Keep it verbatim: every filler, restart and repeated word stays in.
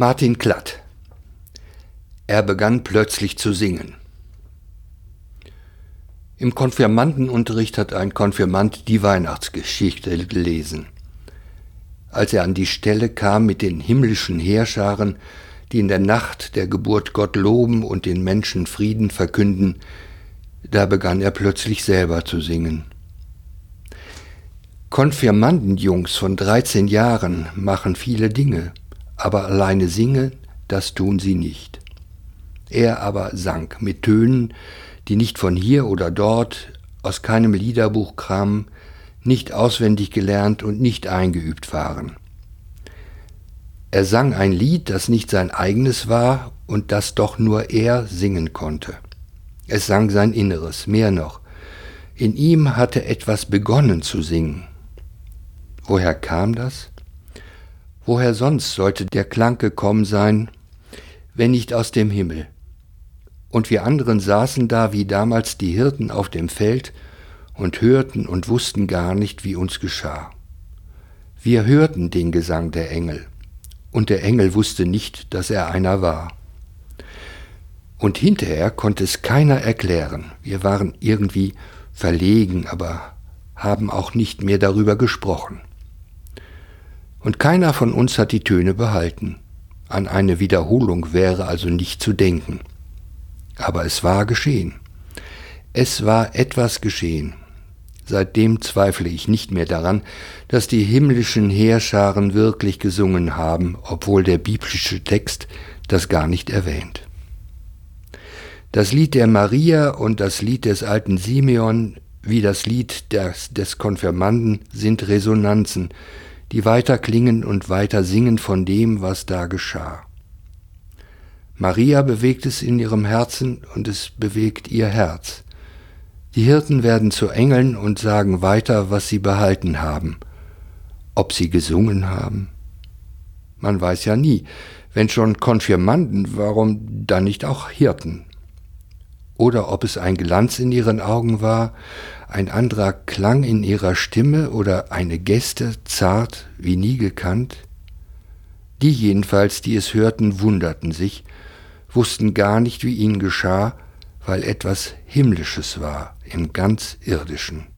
Martin Klatt. Er begann plötzlich zu singen. Im Konfirmandenunterricht hat ein Konfirmand die Weihnachtsgeschichte gelesen. Als er an die Stelle kam mit den himmlischen Heerscharen, die in der Nacht der Geburt Gott loben und den Menschen Frieden verkünden, da begann er plötzlich selber zu singen. Konfirmandenjungs von dreizehn Jahren machen viele Dinge, aber alleine singen, das tun sie nicht. Er aber sang mit Tönen, die nicht von hier oder dort, aus keinem Liederbuch kamen, nicht auswendig gelernt und nicht eingeübt waren. Er sang ein Lied, das nicht sein eigenes war und das doch nur er singen konnte. Es sang sein Inneres, mehr noch. In ihm hatte etwas begonnen zu singen. Woher kam das? Woher sonst sollte der Klang gekommen sein, wenn nicht aus dem Himmel? Und wir anderen saßen da wie damals die Hirten auf dem Feld und hörten und wussten gar nicht, wie uns geschah. Wir hörten den Gesang der Engel, und der Engel wusste nicht, dass er einer war. Und hinterher konnte es keiner erklären. Wir waren irgendwie verlegen, aber haben auch nicht mehr darüber gesprochen. Und keiner von uns hat die Töne behalten. An eine Wiederholung wäre also nicht zu denken. Aber es war geschehen. Es war etwas geschehen. Seitdem zweifle ich nicht mehr daran, dass die himmlischen Heerscharen wirklich gesungen haben, obwohl der biblische Text das gar nicht erwähnt. Das Lied der Maria und das Lied des alten Simeon, wie das Lied des, des Konfirmanden, sind Resonanzen, die weiter klingen und weiter singen von dem, was da geschah. Maria bewegt es in ihrem Herzen und es bewegt ihr Herz. Die Hirten werden zu Engeln und sagen weiter, was sie behalten haben. Ob sie gesungen haben? Man weiß ja nie. Wenn schon Konfirmanden, warum dann nicht auch Hirten? Oder ob es ein Glanz in ihren Augen war, ein anderer Klang in ihrer Stimme oder eine Geste, zart wie nie gekannt? Die jedenfalls, die es hörten, wunderten sich, wussten gar nicht, wie ihnen geschah, weil etwas Himmlisches war im ganz Irdischen.